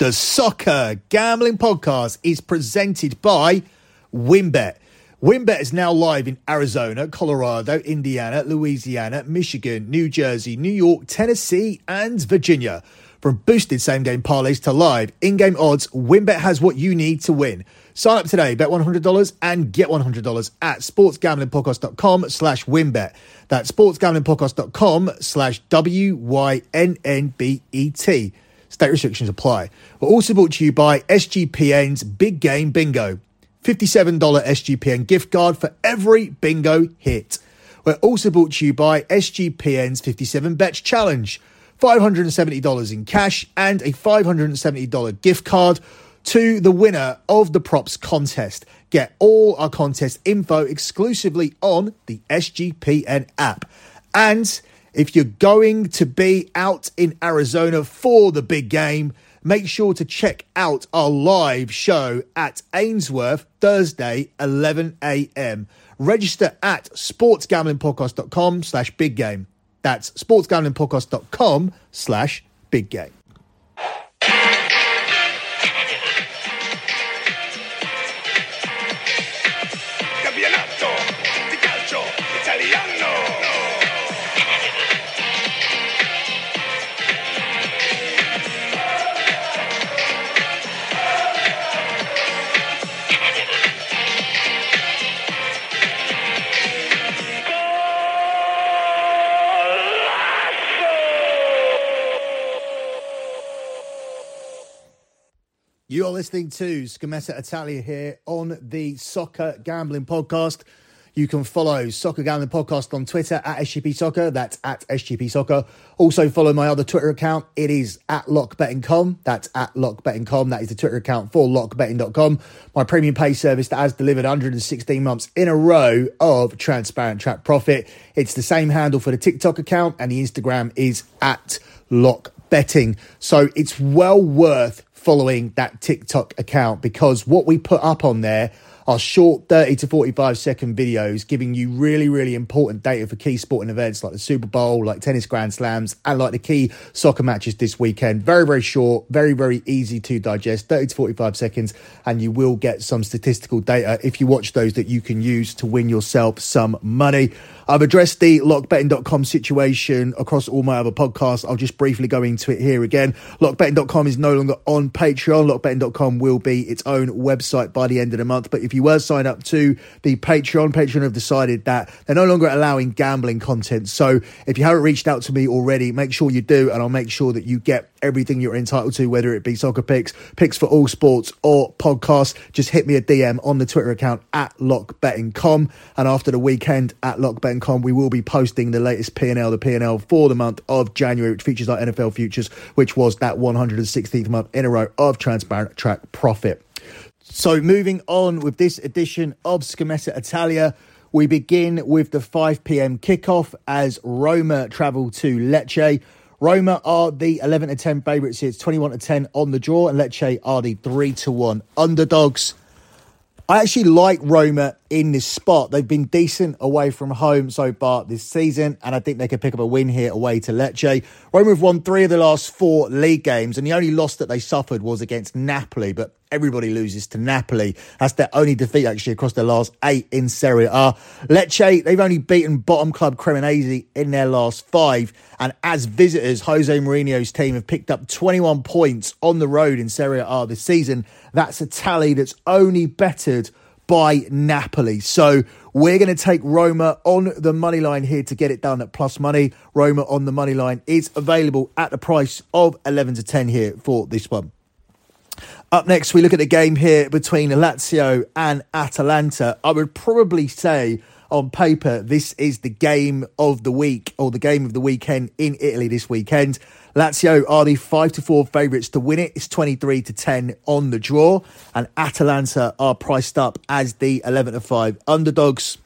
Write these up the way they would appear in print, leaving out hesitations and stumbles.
The Soccer Gambling Podcast is presented by WynnBET. WynnBET is now live in Arizona, Colorado, Indiana, Louisiana, Michigan, New Jersey, New York, Tennessee, and Virginia. From boosted same-game parlays to live in-game odds, WynnBET has what you need to win. Sign up today, bet $100 and get $100 at sportsgamblingpodcast.com/WynnBET. That's sportsgamblingpodcast.com/WYNNBET. State restrictions apply. We're also brought to you by SGPN's Big Game Bingo. $57 SGPN gift card for every bingo hit. We're also brought to you by SGPN's 57 Bets Challenge. $570 in cash and a $570 gift card to the winner of the props contest. Get all our contest info exclusively on the SGPN app. And if you're going to be out in Arizona for the big game, make sure to check out our live show at Ainsworth, Thursday, 11 a.m. Register at sportsgamblingpodcast.com/biggame. That's sportsgamblingpodcast.com/biggame. You are listening to Scommesse Italia here on the Soccer Gambling Podcast. You can follow Soccer Gambling Podcast on Twitter at SGPSoccer. That's at SGPSoccer. Also follow my other Twitter account. It is at LockBetting.com. That's at LockBetting.com. That is the Twitter account for LockBetting.com. My premium pay service that has delivered 116 months in a row of transparent track profit. It's the same handle for the TikTok account, and the Instagram is at LockBetting. So it's well worth following that TikTok account, because what we put up on there are short 30 to 45 second videos giving you really, really important data for key sporting events like the Super Bowl, like tennis grand slams, and like the key soccer matches this weekend. Very, very short, very, very easy to digest, 30 to 45 seconds, and you will get some statistical data if you watch those that you can use to win yourself some money. I've addressed the LockBetting.com situation across all my other podcasts. I'll just briefly go into it here again. LockBetting.com is no longer on Patreon. LockBetting.com will be its own website by the end of the month. But if you were signed up to the Patreon, Patreon have decided that they're no longer allowing gambling content. So if you haven't reached out to me already, make sure you do, and I'll make sure that you get everything you're entitled to, whether it be soccer picks, picks for all sports, or podcasts. Just hit me a DM on the Twitter account at LockBetting.com. And after the weekend at LockBetting.com, we will be posting the latest P&L, the P&L for the month of January, which features our NFL futures, which was that 116th month in a row of transparent track profit. So moving on with this edition of Scommesse Italia, we begin with the 5 p.m. kickoff as Roma travel to Lecce. Roma are the 11-10 favourites here. It's 21-10 on the draw, and Lecce are the 3-1 underdogs. I actually like Roma in this spot. They've been decent away from home so far this season, and I think they could pick up a win here away to Lecce. Roma have won 3 of the last 4 league games, and the only loss that they suffered was against Napoli, but everybody loses to Napoli. That's their only defeat, actually, across their last 8 in Serie A. Lecce, they've only beaten bottom club Cremonese in their last 5. And as visitors, Jose Mourinho's team have picked up 21 points on the road in Serie A this season. That's a tally that's only bettered by Napoli. So we're going to take Roma on the money line here to get it done at plus money. Roma on the money line is available at the price of 11-10 here for this one. Up next, we look at the game here between Lazio and Atalanta. I would probably say on paper, this is the game of the week, or the game of the weekend in Italy this weekend. Lazio are the 5-4 favourites to win it. It's 23-10 on the draw. And Atalanta are priced up as the 11-5 underdogs.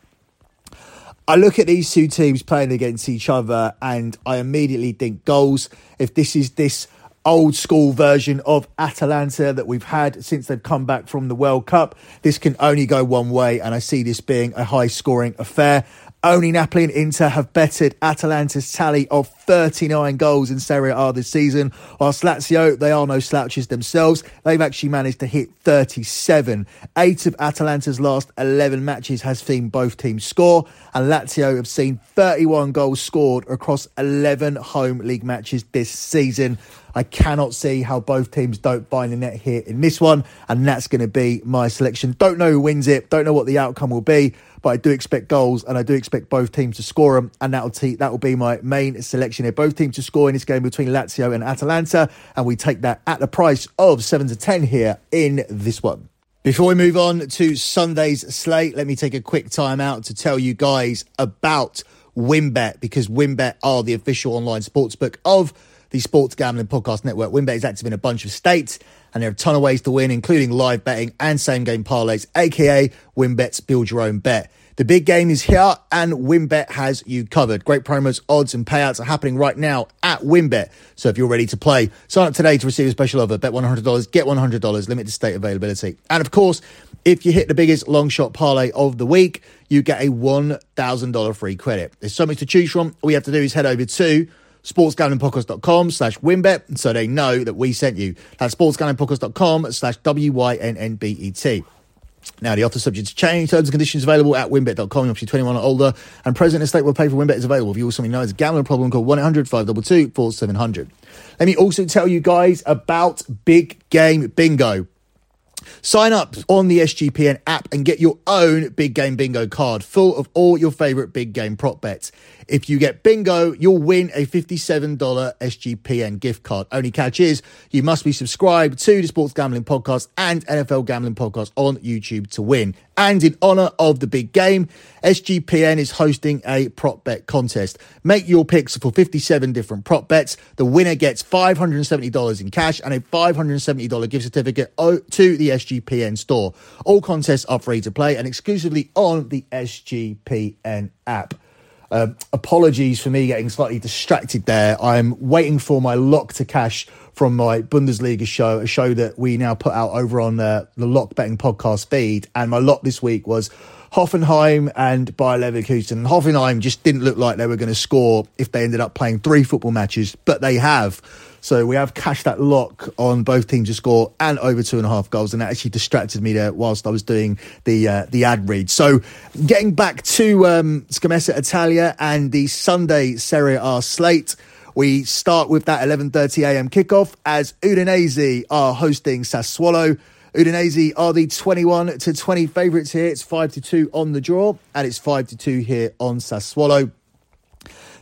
I look at these two teams playing against each other and I immediately think goals. If this is this old school version of Atalanta that we've had since they've come back from the World Cup, this can only go one way, and I see this being a high scoring affair. Only Napoli and Inter have bettered Atalanta's tally of 39 goals in Serie A this season, whilst Lazio, they are no slouches themselves. They've actually managed to hit 37. 8 of Atalanta's last 11 matches has seen both teams score, and Lazio have seen 31 goals scored across 11 home league matches this season. I cannot see how both teams don't bind the net here in this one, and that's going to be my selection. Don't know who wins it, don't know what the outcome will be, but I do expect goals and I do expect both teams to score them, and that'll be my main selection here. Both teams to score in this game between Lazio and Atalanta, and we take that at the price of 7-10 here in this one. Before we move on to Sunday's slate, let me take a quick time out to tell you guys about WynnBET, because WynnBET are the official online sportsbook of the Sports Gambling Podcast Network. WynnBET is active in a bunch of states, and there are a ton of ways to win, including live betting and same-game parlays, aka WynnBET's Build Your Own Bet. The big game is here, and WynnBET has you covered. Great promos, odds, and payouts are happening right now at WynnBET. So if you're ready to play, sign up today to receive a special offer. Bet $100, get $100, limit to state availability. And of course, if you hit the biggest long shot parlay of the week, you get a $1,000 free credit. There's so much to choose from. All you have to do is head over to sportsgamblingpodcast.com/WynnBET so they know that we sent you. That's sportsgamblingpodcast.com/WYNNBET. Now, the offer subject to change. Terms and conditions available at WynnBET.com. Obviously, 21 or older and present in a state where pay for WynnBET is available. If you also know it's a gambling problem, call 1-800-522-4700. Let me also tell you guys about Big Game Bingo. Sign up on the SGPN app and get your own Big Game Bingo card full of all your favourite big game prop bets. If you get bingo, you'll win a $57 SGPN gift card. Only catch is you must be subscribed to the Sports Gambling Podcast and NFL Gambling Podcast on YouTube to win. And in honour of the big game, SGPN is hosting a prop bet contest. Make your picks for 57 different prop bets. The winner gets $570 in cash and a $570 gift certificate to the SGPN store. All contests are free to play and exclusively on the SGPN app. Apologies for me getting slightly distracted there. I'm waiting for my lock to cash from my Bundesliga show, a show that we now put out over on the Lock Betting Podcast feed. And my lock this week was Hoffenheim and Bayer Leverkusen. Hoffenheim just didn't look like they were going to score if they ended up playing 3 football matches, but they have. So we have cashed that lock on both teams to score and over 2.5 goals. And that actually distracted me there whilst I was doing the ad read. So getting back to Scommesse Italia and the Sunday Serie A slate. We start with that 11:30 a.m. kickoff as Udinese are hosting Sassuolo. Udinese are the 21-20 favourites here. It's 5-2 on the draw and it's 5-2 here on Sassuolo.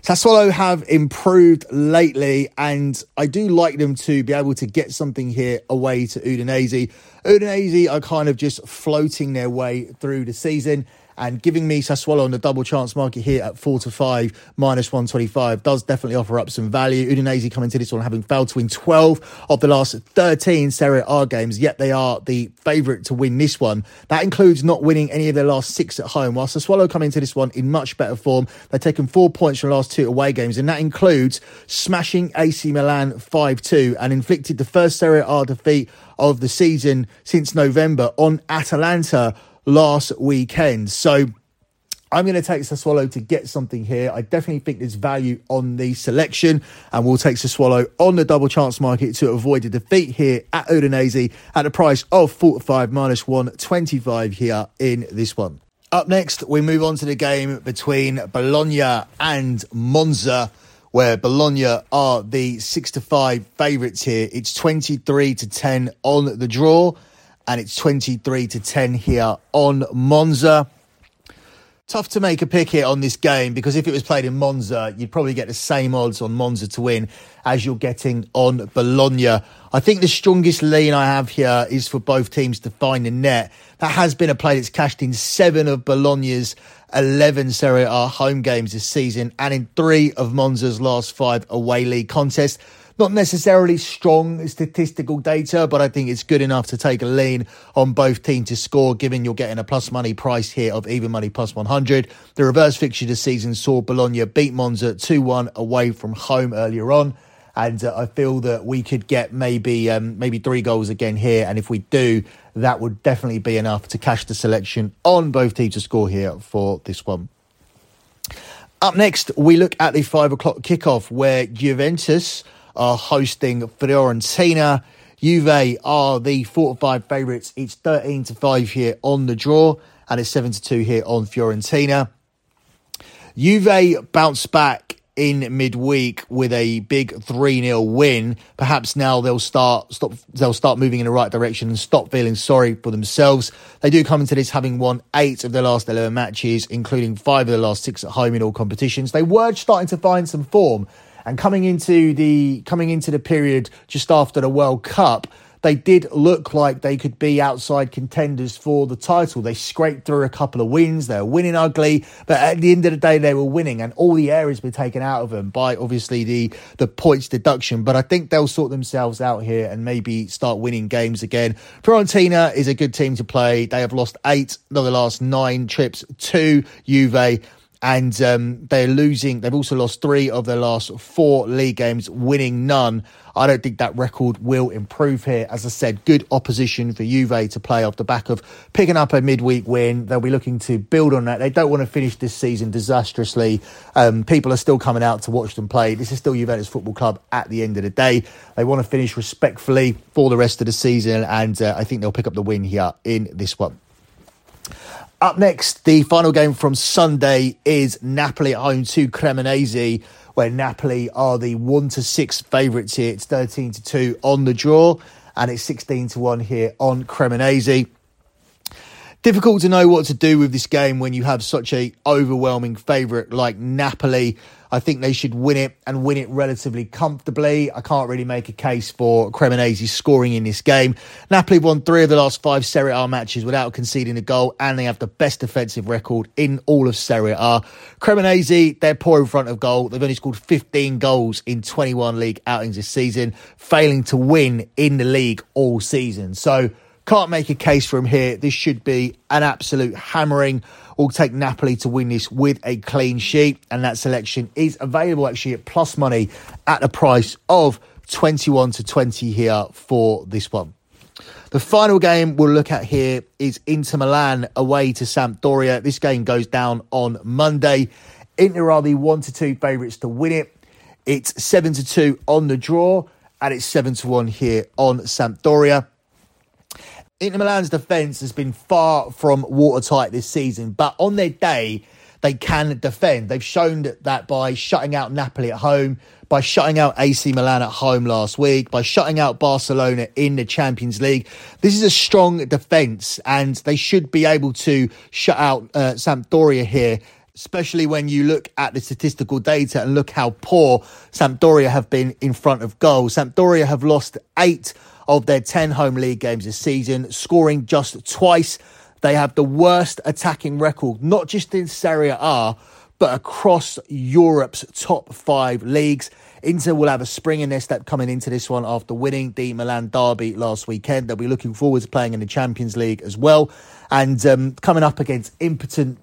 Sassuolo have improved lately, and I do like them to be able to get something here away to Udinese. Udinese are kind of just floating their way through the season, and giving me Sassuolo on the double chance market here at 4-5, -125, does definitely offer up some value. Udinese coming to this one having failed to win 12 of the last 13 Serie A games, yet they are the favourite to win this one. That includes not winning any of their last 6 at home, while Sassuolo come into this one in much better form. They've taken 4 points from the last 2 away games, and that includes smashing AC Milan 5-2 and inflicted the first Serie A defeat of the season since November on Atalanta last weekend. So I'm going to take Sassuolo to get something here. I definitely think there's value on the selection, and we'll take Sassuolo on the double chance market to avoid a defeat here at Udinese at a price of 45 -125 here in this one. Up next, we move on to the game between Bologna and Monza, where Bologna are the 6-5 favourites here. It's 23-10 on the draw, and it's 23-10 here on Monza. Tough to make a pick here on this game, because if it was played in Monza, you'd probably get the same odds on Monza to win as you're getting on Bologna. I think the strongest lean I have here is for both teams to find the net. That has been a play that's cashed in 7 of Bologna's 11 Serie A home games this season and in 3 of Monza's last 5 away league contests. Not necessarily strong statistical data, but I think it's good enough to take a lean on both teams to score, given you're getting a plus money price here of even money plus 100. The reverse fixture this season saw Bologna beat Monza 2-1 away from home earlier on. And I feel that we could get maybe 3 goals again here. And if we do, that would definitely be enough to cash the selection on both teams to score here for this one. Up next, we look at the 5 o'clock kickoff where Juventus are hosting Fiorentina. Juve are the 4-5 favourites. It's 13-5 here on the draw and it's 7-2 here on Fiorentina. Juve bounced back in midweek with a big 3-0 win. Perhaps now they'll start moving in the right direction and stop feeling sorry for themselves. They do come into this having won 8 of their last 11 matches, including 5 of the last 6 at home in all competitions. They were starting to find some form, and coming into the period just after the World Cup, they did look like they could be outside contenders for the title. They scraped through a couple of wins. They were winning ugly, but at the end of the day, they were winning, and all the air has been taken out of them by obviously the points deduction. But I think they'll sort themselves out here and maybe start winning games again. Fiorentina is a good team to play. They have lost 8 of the last 9 trips to Juve. And they're losing. They've also lost 3 of their last 4 league games, winning none. I don't think that record will improve here. As I said, good opposition for Juve to play off the back of picking up a midweek win. They'll be looking to build on that. They don't want to finish this season disastrously. People are still coming out to watch them play. This is still Juventus Football Club at the end of the day. They want to finish respectfully for the rest of the season. And I think they'll pick up the win here in this one. Up next, the final game from Sunday is Napoli at home to Cremonese, where Napoli are the 1-6 favourites here. It's 13-2 on the draw, and it's 16-1 here on Cremonese. Difficult to know what to do with this game when you have such an overwhelming favourite like Napoli. I think they should win it and win it relatively comfortably. I can't really make a case for Cremonese scoring in this game. Napoli won 3 of the last 5 Serie A matches without conceding a goal, and they have the best defensive record in all of Serie A. Cremonese, they're poor in front of goal. They've only scored 15 goals in 21 league outings this season, failing to win in the league all season. So can't make a case for him here. This should be an absolute hammering. We'll take Napoli to win this with a clean sheet. And that selection is available actually at plus money at the price of 21-20 here for this one. The final game we'll look at here is Inter Milan away to Sampdoria. This game goes down on Monday. Inter are the 1-2 favourites to win it. It's 7-2 on the draw and it's 7-1 here on Sampdoria. Inter Milan's defence has been far from watertight this season, but on their day, they can defend. They've shown that by shutting out Napoli at home, by shutting out AC Milan at home last week, by shutting out Barcelona in the Champions League. This is a strong defence, and they should be able to shut out Sampdoria here, especially when you look at the statistical data and look how poor Sampdoria have been in front of goal. Sampdoria have lost 8 of their 10 home league games this season, scoring just twice. They have the worst attacking record, not just in Serie A, but across Europe's top 5 leagues. Inter will have a spring in their step coming into this one after winning the Milan derby last weekend. They'll be looking forward to playing in the Champions League as well. And coming up against impotent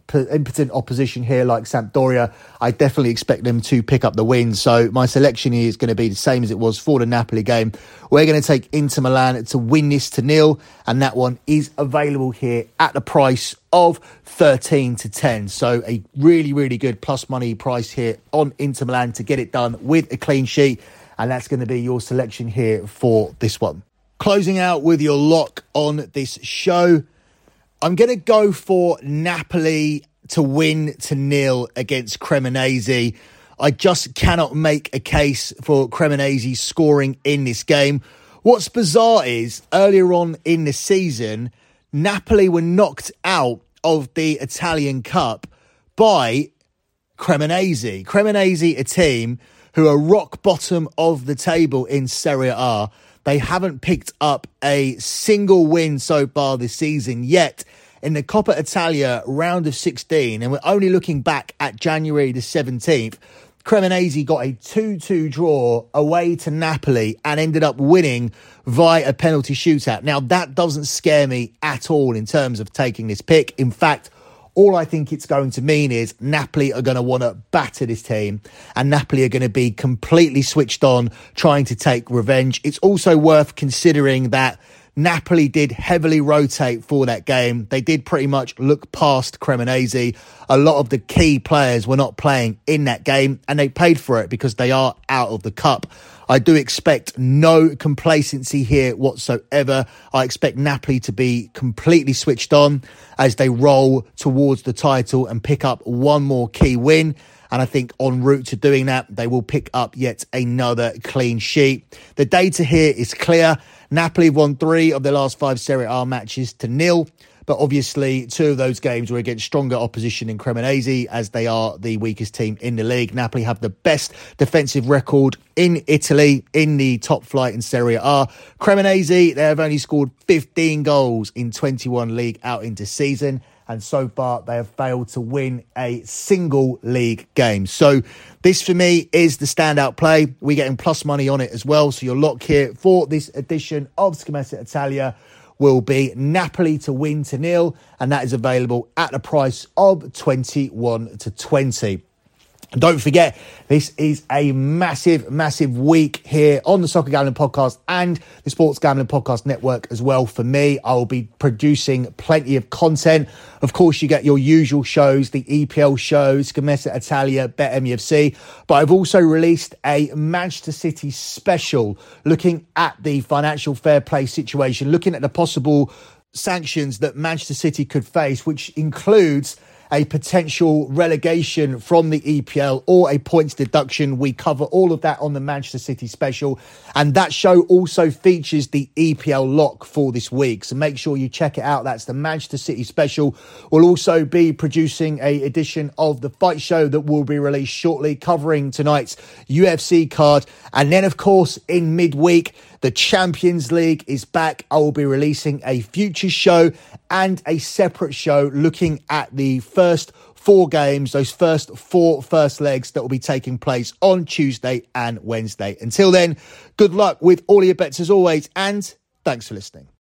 opposition here like Sampdoria, I definitely expect them to pick up the win. So my selection here is going to be the same as it was for the Napoli game. We're going to take Inter Milan to win this 2-0. And that one is available here at the price of 13-10. So a really, really good plus money price here on Inter Milan to get it done with a clean sheet. And that's going to be your selection here for this one. Closing out with your lock on this show, I'm going to go for Napoli to win 2-0 against Cremonese. I just cannot make a case for Cremonese scoring in this game. What's bizarre is, earlier on in the season, Napoli were knocked out of the Italian Cup by Cremonese. Cremonese, a team who are rock bottom of the table in Serie A. They haven't picked up a single win so far this season yet in the Coppa Italia round of 16. And we're only looking back at January the 17th. Cremonese got a 2-2 draw away to Napoli and ended up winning via a penalty shootout. Now, that doesn't scare me at all in terms of taking this pick. In fact, all I think it's going to mean is Napoli are going to want to batter this team and Napoli are going to be completely switched on trying to take revenge. It's also worth considering that Napoli did heavily rotate for that game. They did pretty much look past Cremonese. A lot of the key players were not playing in that game, and they paid for it because they are out of the cup. I do expect no complacency here whatsoever. I expect Napoli to be completely switched on as they roll towards the title and pick up one more key win. And I think en route to doing that, they will pick up yet another clean sheet. The data here is clear. Napoli have won 3 of their last 5 Serie A matches to nil. But obviously, 2 of those games were against stronger opposition in Cremonese, as they are the weakest team in the league. Napoli have the best defensive record in Italy in the top flight in Serie A. Cremonese, they have only scored 15 goals in 21 league out into season. And so far, they have failed to win a single league game. So this, for me, is the standout play. We're getting plus money on it as well. So your lock here for this edition of Scommesse Italia will be Napoli to win to nil. And that is available at the price of 21-20. And don't forget, this is a massive, massive week here on the Soccer Gambling Podcast and the Sports Gambling Podcast Network as well. For me, I'll be producing plenty of content. Of course, you get your usual shows, the EPL shows, Scommesse Italia, BetMUFC. But I've also released a Manchester City special looking at the financial fair play situation, looking at the possible sanctions that Manchester City could face, which includes a potential relegation from the EPL or a points deduction. We cover all of that on the Manchester City special. And that show also features the EPL lock for this week. So make sure you check it out. That's the Manchester City special. We'll also be producing a edition of the Fight Show that will be released shortly, covering tonight's UFC card. And then, of course, in midweek, the Champions League is back. I will be releasing a future show and a separate show looking at the first 4 games, those first legs that will be taking place on Tuesday and Wednesday. Until then, good luck with all your bets as always, and thanks for listening.